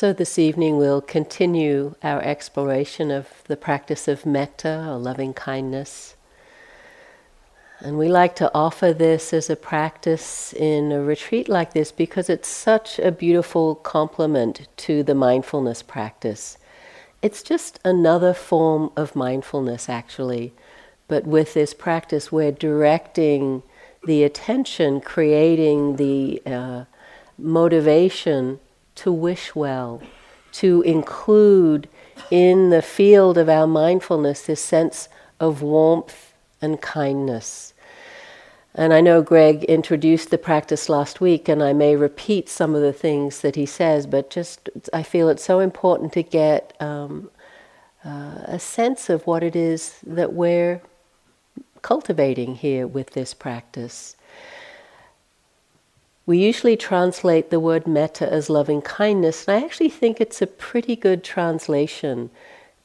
So this evening we'll continue our exploration of the practice of metta, or loving kindness. And we like to offer this as a practice in a retreat like this because it's such a beautiful complement to the mindfulness practice. It's just another form of mindfulness, actually. But with this practice, we're directing the attention, creating the motivation to wish well, to include in the field of our mindfulness this sense of warmth and kindness. And I know Greg introduced the practice last week, and I may repeat some of the things that he says, but just I feel it's so important to get a sense of what it is that we're cultivating here with this practice. We usually translate the word metta as loving kindness, and I actually think it's a pretty good translation,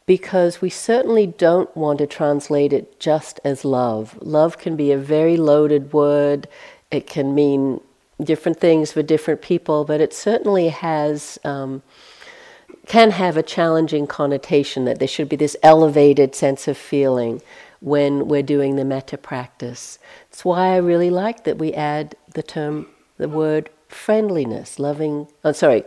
because we certainly don't want to translate it just as love. Love can be a very loaded word. It can mean different things for different people, but it certainly has can have a challenging connotation, that there should be this elevated sense of feeling when we're doing the metta practice. That's why I really like that we add the word friendliness,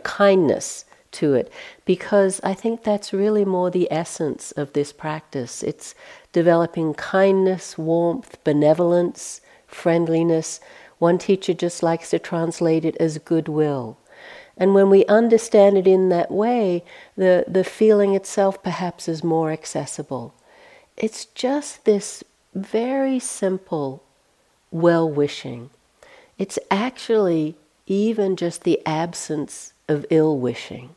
kindness to it, because I think that's really more the essence of this practice. It's developing kindness, warmth, benevolence, friendliness. One teacher just likes to translate it as goodwill. And when we understand it in that way, the feeling itself perhaps is more accessible. It's just this very simple well-wishing. It's actually even just the absence of ill-wishing.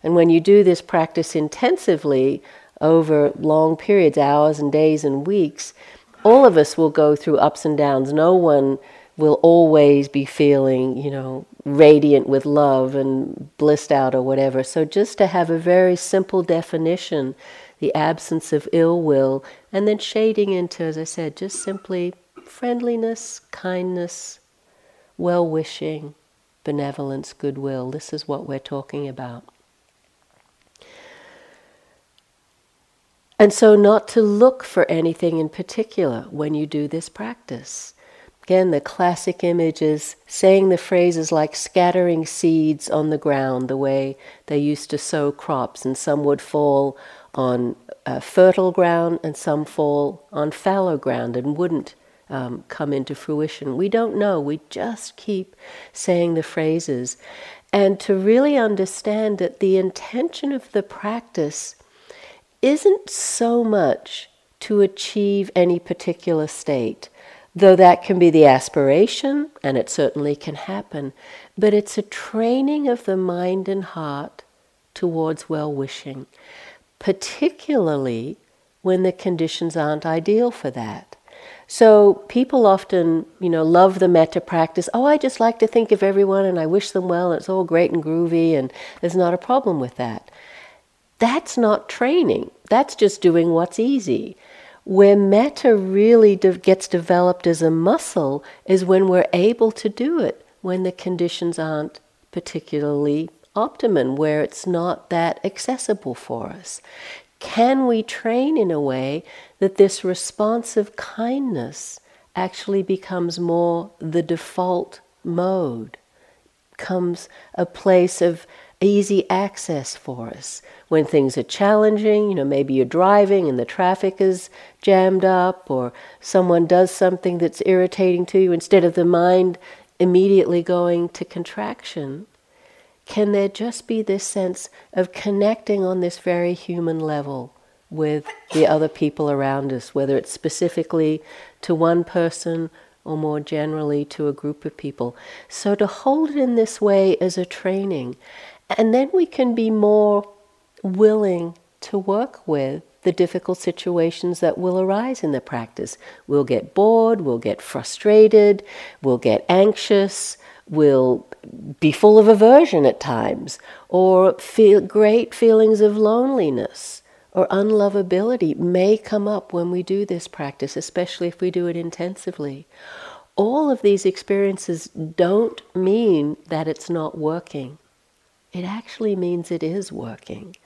And when you do this practice intensively over long periods, hours and days and weeks, all of us will go through ups and downs. No one will always be feeling, radiant with love and blissed out or whatever. So just to have a very simple definition, the absence of ill will, and then shading into, as I said, just simply friendliness, kindness, well-wishing, benevolence, goodwill. This is what we're talking about. And so not to look for anything in particular when you do this practice. Again, the classic image is saying the phrases like scattering seeds on the ground, the way they used to sow crops, and some would fall on fertile ground and some fall on fallow ground and wouldn't come into fruition. We don't know, we just keep saying the phrases. And to really understand that the intention of the practice isn't so much to achieve any particular state, though that can be the aspiration, and it certainly can happen, but it's a training of the mind and heart towards well-wishing, particularly when the conditions aren't ideal for that. So people often, love the metta practice. Oh, I just like to think of everyone and I wish them well, and it's all great and groovy, and there's not a problem with that. That's not training. That's just doing what's easy. Where metta really gets developed as a muscle is when we're able to do it, when the conditions aren't particularly optimum, where it's not that accessible for us. Can we train in a way that this responsive kindness actually becomes more the default mode, becomes a place of easy access for us? When things are challenging, maybe you're driving and the traffic is jammed up, or someone does something that's irritating to you, instead of the mind immediately going to contraction, can there just be this sense of connecting on this very human level with the other people around us, whether it's specifically to one person or more generally to a group of people? So to hold it in this way as a training. And then we can be more willing to work with the difficult situations that will arise in the practice. We'll get bored, we'll get frustrated, we'll get anxious, we'll be full of aversion at times, or feel great feelings of loneliness or unlovability may come up when we do this practice, especially if we do it intensively. All of these experiences don't mean that it's not working. it actually means it is working.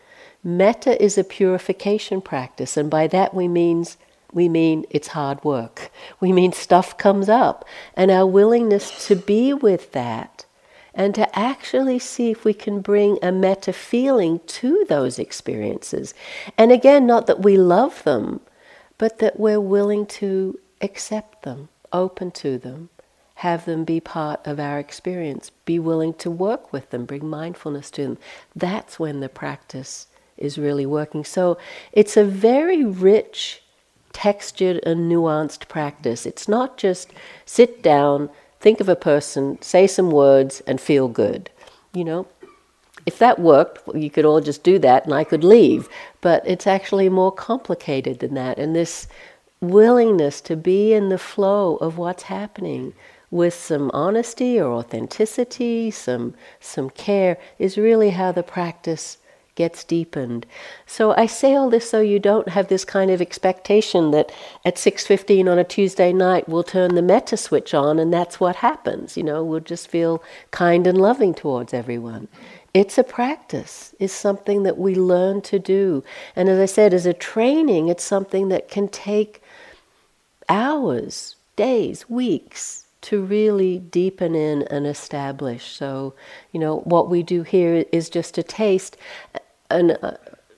Metta is a purification practice, and by that we mean it's hard work. We mean stuff comes up, and our willingness to be with that and to actually see if we can bring a metta feeling to those experiences. And again, not that we love them, but that we're willing to accept them, open to them, have them be part of our experience, be willing to work with them, bring mindfulness to them. That's when the practice is really working. So it's a very rich, textured and nuanced practice. It's not just sit down, think of a person, say some words, and feel good. You know, if that worked, you could all just do that and I could leave. But it's actually more complicated than that. And this willingness to be in the flow of what's happening with some honesty or authenticity, some care, is really how the practice gets deepened. So I say all this so you don't have this kind of expectation that at 6:15 on a Tuesday night we'll turn the metta switch on and that's what happens. You know, we'll just feel kind and loving towards everyone. It's a practice. It's something that we learn to do. And as I said, as a training, it's something that can take hours, days, weeks to really deepen in and establish. So, you know, what we do here is just a taste, and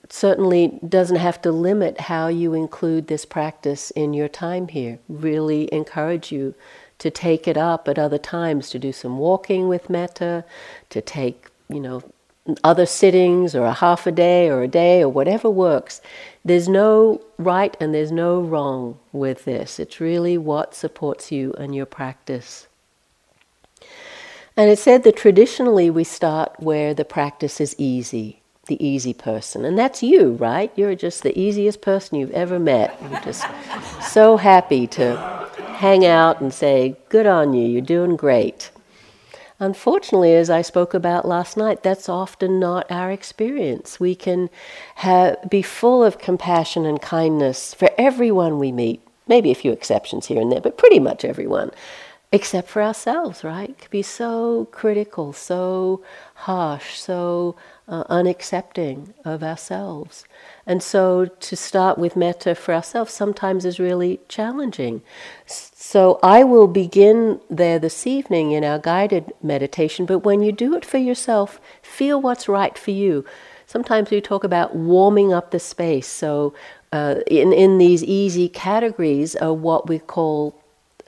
certainly doesn't have to limit how you include this practice in your time here. Really encourage you to take it up at other times, to do some walking with metta, to take, you know, other sittings or a half a day or whatever works. There's no right and there's no wrong with this. It's really what supports you and your practice. And it's said that traditionally we start where the practice is easy, the easy person. And that's you, right? You're just the easiest person you've ever met. You're just so happy to hang out and say, good on you, you're doing great. Unfortunately, as I spoke about last night, that's often not our experience. We can be full of compassion and kindness for everyone we meet. Maybe a few exceptions here and there, but pretty much everyone, except for ourselves, right? It could be so critical, so harsh, so unaccepting of ourselves. And so to start with metta for ourselves sometimes is really challenging. So I will begin there this evening in our guided meditation, but when you do it for yourself, feel what's right for you. Sometimes we talk about warming up the space. So in these easy categories are what we call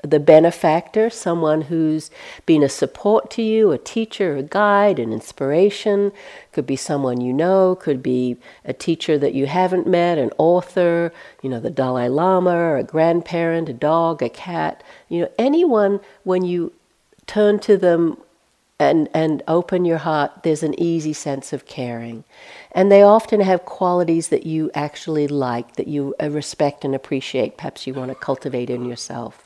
the benefactor, someone who's been a support to you, a teacher, a guide, an inspiration. Could be someone you know, could be a teacher that you haven't met, an author, you know, the Dalai Lama, a grandparent, a dog, a cat. You know, anyone, when you turn to them and open your heart, there's an easy sense of caring. And they often have qualities that you actually like, that you respect and appreciate, perhaps you want to cultivate in yourself.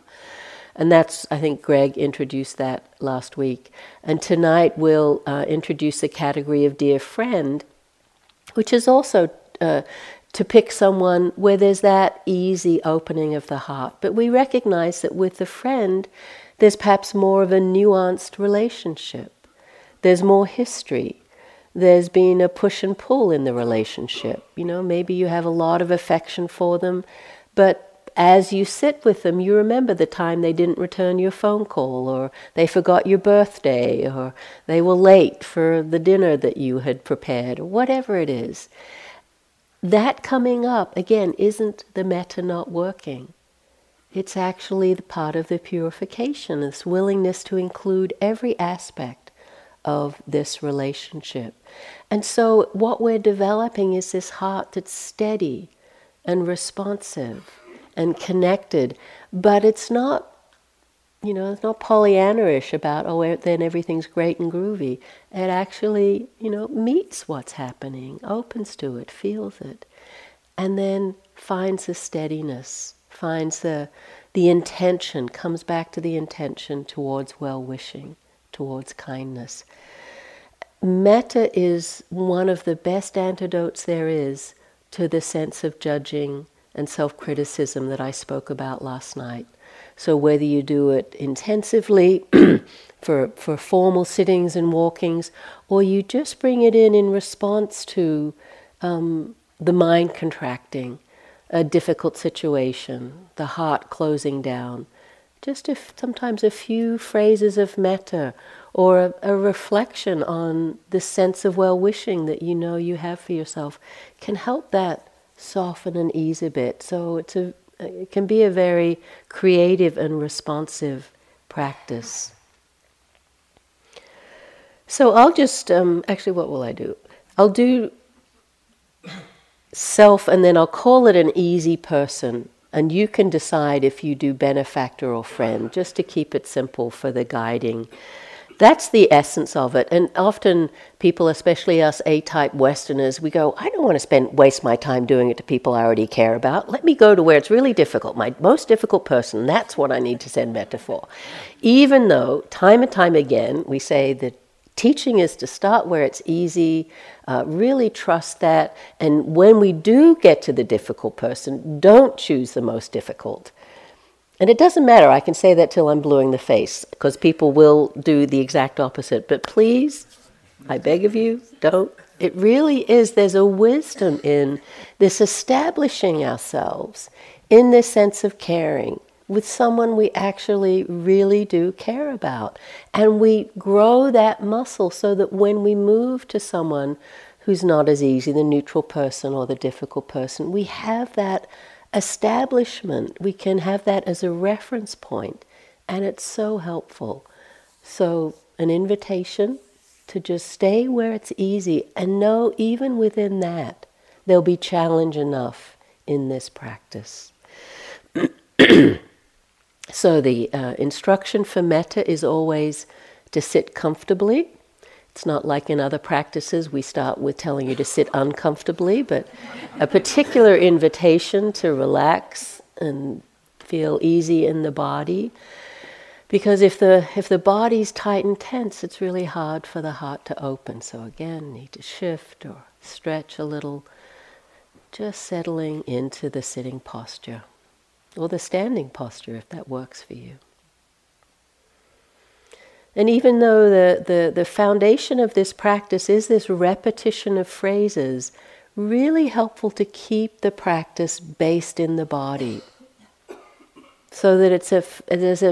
And that's, I think Greg introduced that last week. And tonight we'll introduce the category of dear friend, which is also to pick someone where there's that easy opening of the heart. But we recognize that with the friend, there's perhaps more of a nuanced relationship. There's more history. There's been a push and pull in the relationship. You know, maybe you have a lot of affection for them, but as you sit with them, you remember the time they didn't return your phone call, or they forgot your birthday, or they were late for the dinner that you had prepared, or whatever it is. That coming up, again, isn't the metta not working. It's actually the part of the purification, this willingness to include every aspect of this relationship. And so what we're developing is this heart that's steady and responsive and connected, but it's not, you know, it's not Pollyanna-ish about, oh, then everything's great and groovy. It actually, you know, meets what's happening, opens to it, feels it, and then finds the steadiness, finds the intention, comes back to the intention towards well-wishing, towards kindness. Metta is one of the best antidotes there is to the sense of judging and self-criticism that I spoke about last night. So whether you do it intensively for formal sittings and walkings, or you just bring it in response to the mind contracting, a difficult situation, the heart closing down, just sometimes a few phrases of metta or a reflection on the sense of well-wishing that you know you have for yourself can help that soften and ease a bit. So it can be a very creative and responsive practice. So I'll just, actually what will I do? I'll do self and then I'll call it an easy person. And you can decide if you do benefactor or friend, just to keep it simple for the guiding. That's the essence of it. And often people, especially us A-type Westerners, we go, I don't want to waste my time doing it to people I already care about. Let me go to where it's really difficult, my most difficult person. That's what I need to send metta for. Even though time and time again we say that teaching is to start where it's easy, really trust that. And when we do get to the difficult person, don't choose the most difficult. And it doesn't matter, I can say that till I'm blue in the face, because people will do the exact opposite. But please, I beg of you, don't. It really is, there's a wisdom in this establishing ourselves in this sense of caring with someone we actually really do care about. And we grow that muscle so that when we move to someone who's not as easy, the neutral person or the difficult person, we have that establishment, we can have that as a reference point, and it's so helpful. So an invitation to just stay where it's easy and know even within that there'll be challenge enough in this practice. So the instruction for metta is always to sit comfortably. It's not like in other practices we start with telling you to sit uncomfortably, but a particular invitation to relax and feel easy in the body. Because if the body's tight and tense, it's really hard for the heart to open. So again, need to shift or stretch a little, just settling into the sitting posture or the standing posture if that works for you. And even though the foundation of this practice is this repetition of phrases, really helpful to keep the practice based in the body, so that there's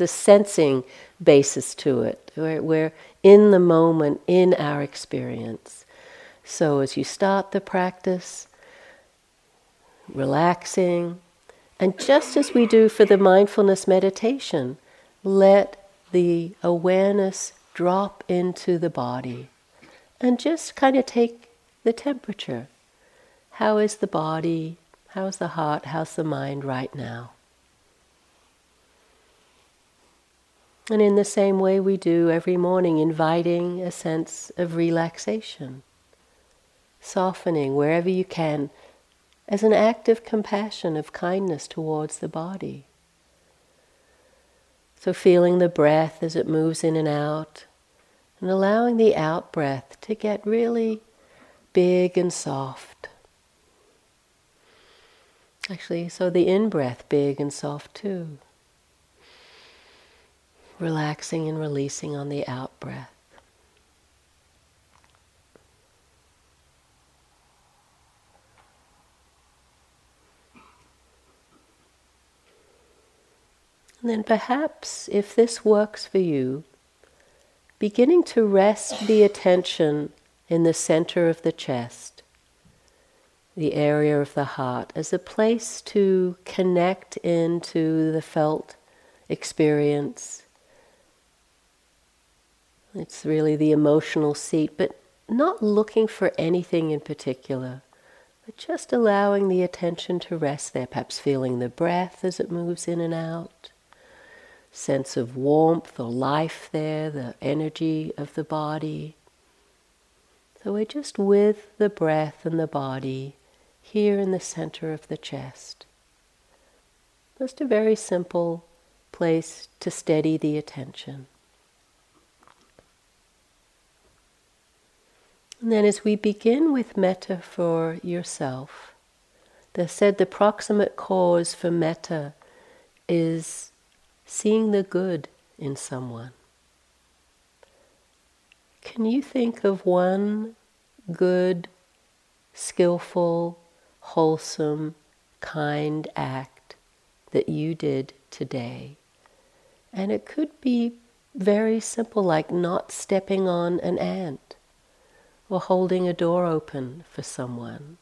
a sensing basis to it. We're in the moment, in our experience. So as you start the practice, relaxing, and just as we do for the mindfulness meditation, let the awareness drop into the body and just kind of take the temperature. How is the body? How's the heart? How's the mind right now? And in the same way we do every morning, inviting a sense of relaxation, softening wherever you can as an act of compassion, of kindness towards the body. So feeling the breath as it moves in and out, and allowing the out breath to get really big and soft. Actually, so the in breath big and soft too. Relaxing and releasing on the out breath. And then perhaps, if this works for you, beginning to rest the attention in the center of the chest, the area of the heart, as a place to connect into the felt experience. It's really the emotional seat, but not looking for anything in particular, but just allowing the attention to rest there, perhaps feeling the breath as it moves in and out. Sense of warmth or life there, the energy of the body. So we're just with the breath and the body here in the center of the chest. Just a very simple place to steady the attention. And then as we begin with metta for yourself, They said the proximate cause for metta is seeing the good in someone. Can you think of one good, skillful, wholesome, kind act that you did today? And it could be very simple, like not stepping on an ant or holding a door open for someone,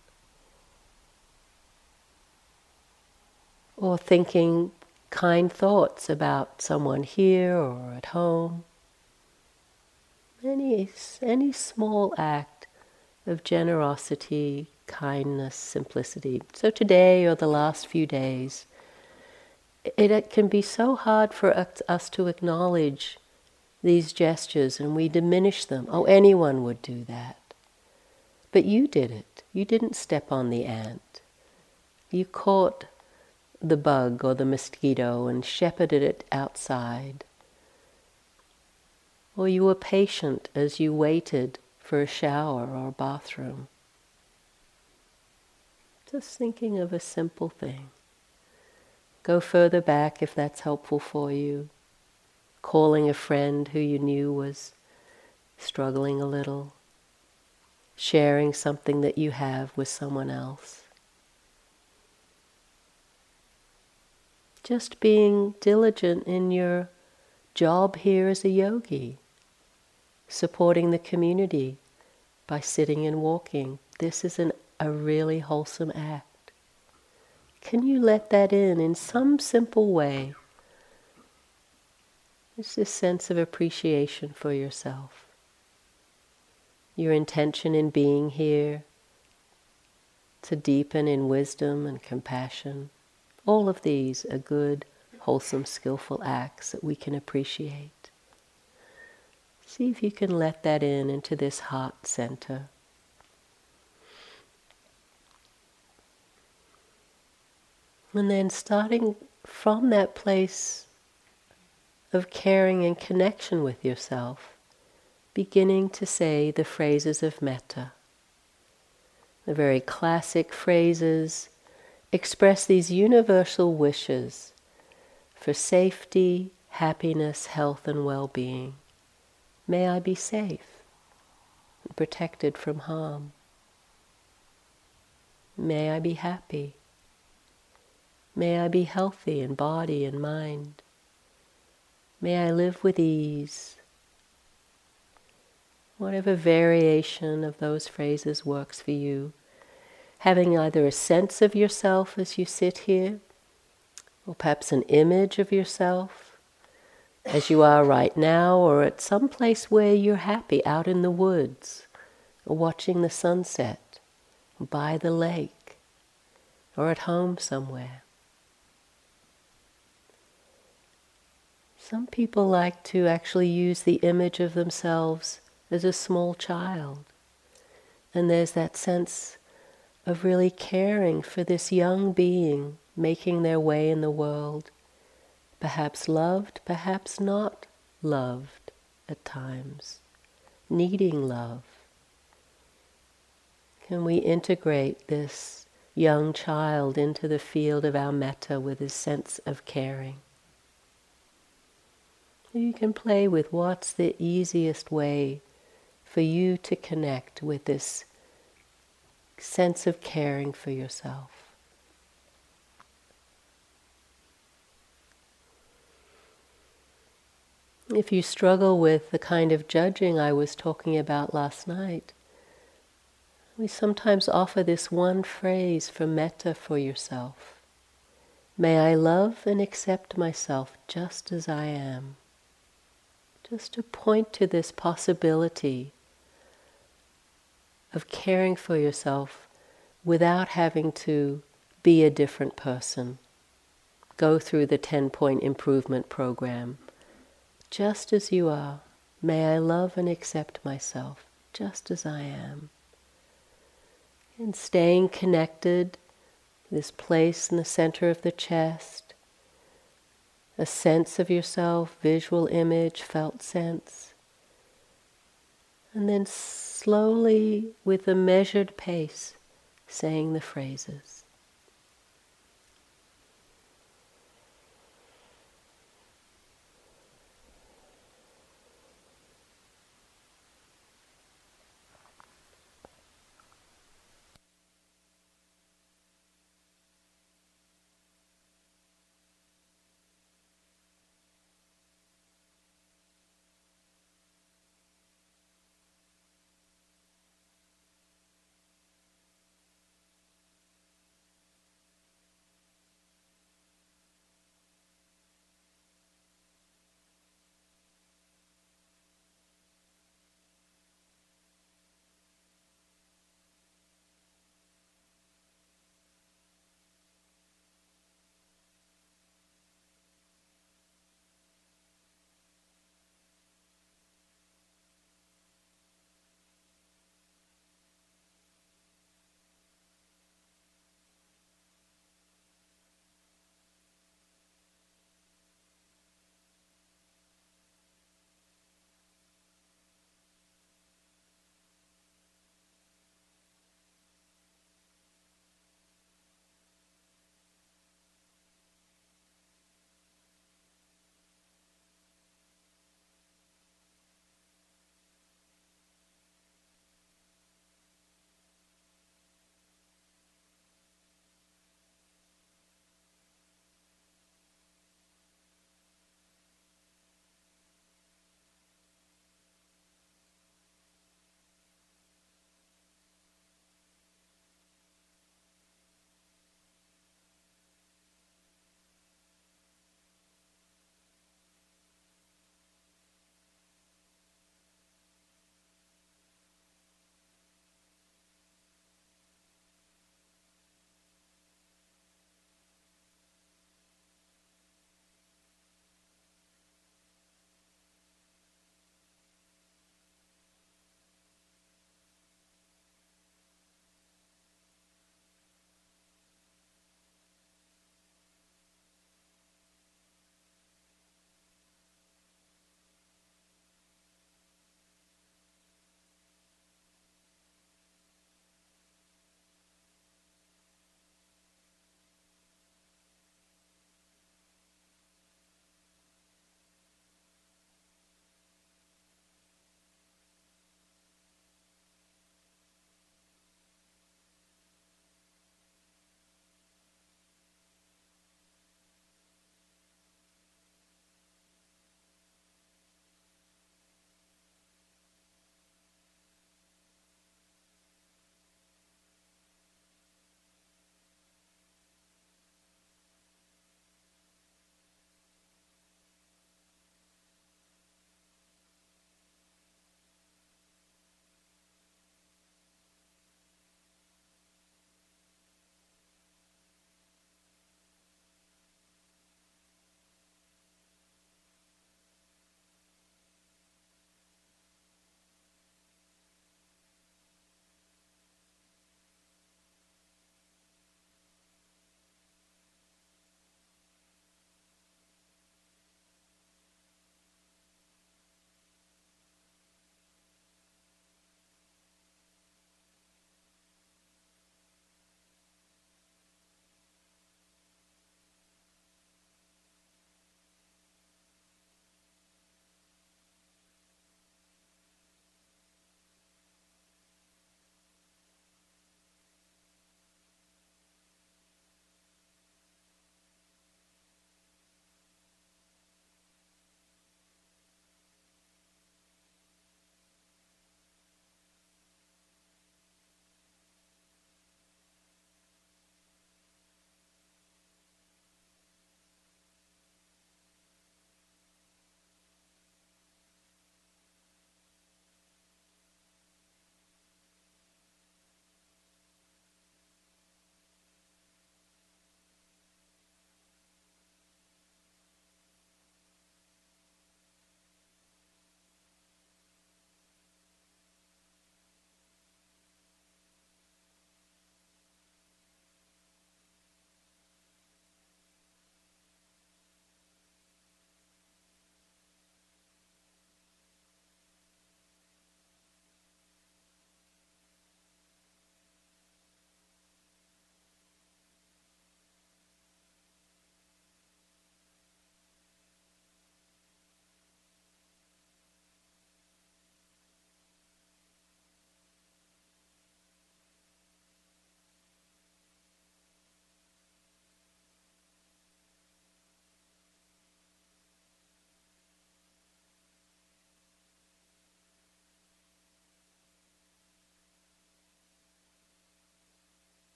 or thinking kind thoughts about someone here or at home. Any small act of generosity, kindness, simplicity. So today or the last few days, it can be so hard for us to acknowledge these gestures, and we diminish them. Oh, anyone would do that. But you did it. You didn't step on the ant. You caught the bug or the mosquito and shepherded it outside. Or you were patient as you waited for a shower or a bathroom. Just thinking of a simple thing. Go further back if that's helpful for you. Calling a friend who you knew was struggling a little. Sharing something that you have with someone else. Just being diligent in your job here as a yogi. Supporting the community by sitting and walking. This is a really wholesome act. Can you let that in some simple way? It's this sense of appreciation for yourself, your intention in being here, to deepen in wisdom and compassion. All of these are good, wholesome, skillful acts that we can appreciate. See if you can let that in into this heart center. And then starting from that place of caring and connection with yourself, beginning to say the phrases of metta. The very classic phrases express these universal wishes for safety, happiness, health, and well-being. May I be safe and protected from harm. May I be happy. May I be healthy in body and mind. May I live with ease. Whatever variation of those phrases works for you, having either a sense of yourself as you sit here, or perhaps an image of yourself as you are right now, or at some place where you're happy, out in the woods, or watching the sunset, or by the lake, or at home somewhere. Some people like to actually use the image of themselves as a small child. And there's that sense of really caring for this young being making their way in the world, perhaps loved, perhaps not loved at times, needing love. Can we integrate this young child into the field of our metta with his sense of caring? You can play with what's the easiest way for you to connect with this sense of caring for yourself. If you struggle with the kind of judging I was talking about last night, we sometimes offer this one phrase for metta for yourself. May I love and accept myself just as I am. Just to point to this possibility of caring for yourself without having to be a different person, go through the 10-point improvement program. Just as you are, may I love and accept myself just as I am. And staying connected, this place in the center of the chest, a sense of yourself, visual image, felt sense. And then slowly, with a measured pace, saying the phrases.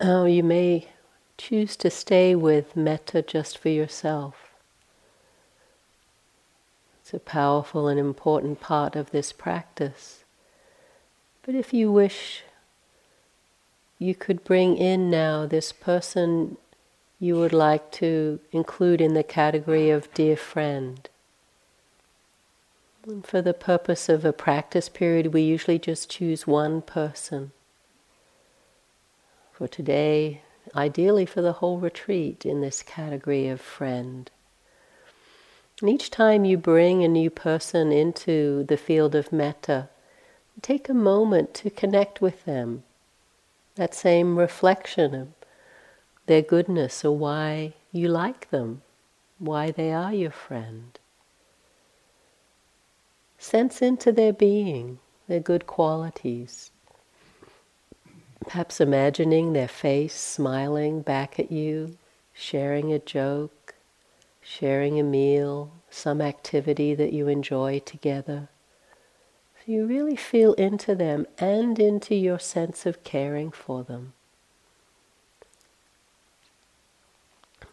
Now you may choose to stay with metta just for yourself. It's a powerful and important part of this practice. But if you wish, you could bring in now this person you would like to include in the category of dear friend. And for the purpose of a practice period, we usually just choose one person. For today, ideally for the whole retreat, in this category of friend. And each time you bring a new person into the field of metta, take a moment to connect with them. That same reflection of their goodness, or why you like them, why they are your friend. Sense into their being, their good qualities. Perhaps imagining their face smiling back at you, sharing a joke, sharing a meal, some activity that you enjoy together. So you really feel into them and into your sense of caring for them.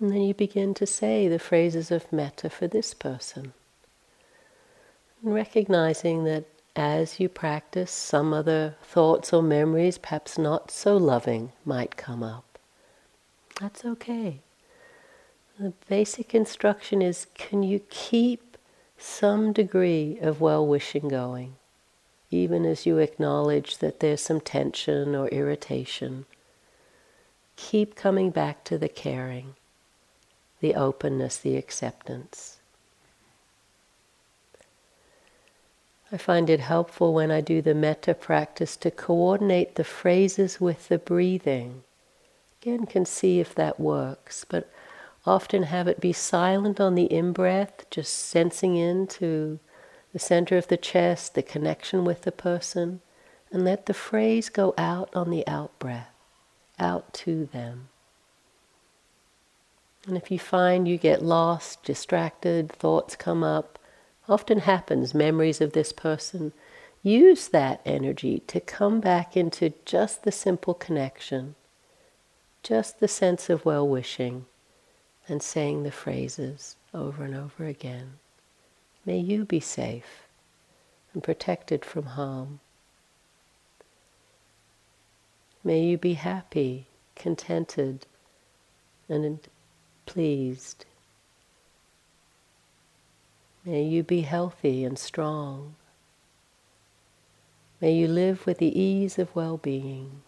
And then you begin to say the phrases of metta for this person. And recognizing that as you practice, some other thoughts or memories, perhaps not so loving, might come up. That's okay. The basic instruction is, can you keep some degree of well-wishing going, even as you acknowledge that there's some tension or irritation? Keep coming back to the caring, the openness, the acceptance. I find it helpful when I do the metta practice to coordinate the phrases with the breathing. Again, can see if that works, but often have it be silent on the in-breath, just sensing into the center of the chest, the connection with the person, and let the phrase go out on the out-breath, out to them. And if you find you get lost, distracted, thoughts come up, often happens, memories of this person, use that energy to come back into just the simple connection, just the sense of well-wishing, and saying the phrases over and over again. May you be safe and protected from harm. May you be happy, contented, and pleased. May you be healthy and strong. May you live with the ease of well-being.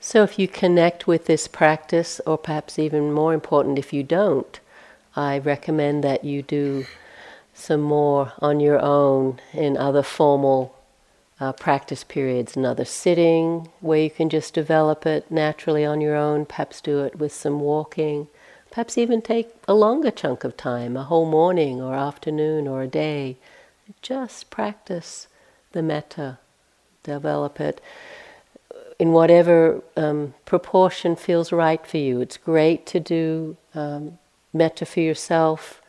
So if you connect with this practice, or perhaps even more important, if you don't, I recommend that you do some more on your own in other formal practice periods, another sitting where you can just develop it naturally on your own, perhaps do it with some walking, perhaps even take a longer chunk of time, a whole morning or afternoon or a day. Just practice the metta, develop it in whatever proportion feels right for you. It's great to do metta for yourself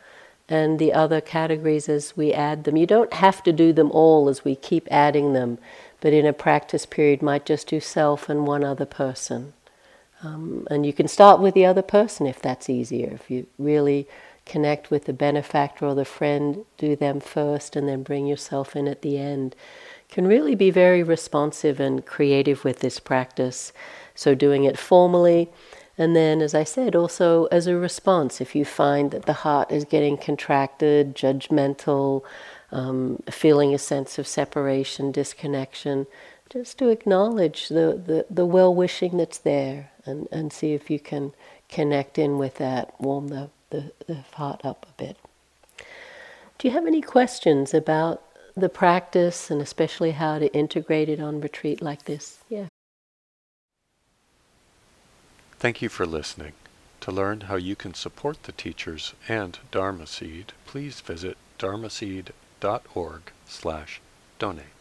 and the other categories as we add them. You don't have to do them all as we keep adding them, but in a practice period might just do self and one other person. And you can start with the other person if that's easier. If you really connect with the benefactor or the friend, do them first and then bring yourself in at the end. Can really be very responsive and creative with this practice. So doing it formally, and then, as I said, also as a response. If you find that the heart is getting contracted, judgmental, feeling a sense of separation, disconnection, just to acknowledge the well-wishing that's there and see if you can connect in with that, warm the heart up a bit. Do you have any questions about the practice, and especially how to integrate it on retreat like this? Yeah. Thank you for listening. To learn how you can support the teachers and Dharma Seed, please visit dharmaseed.org/donate.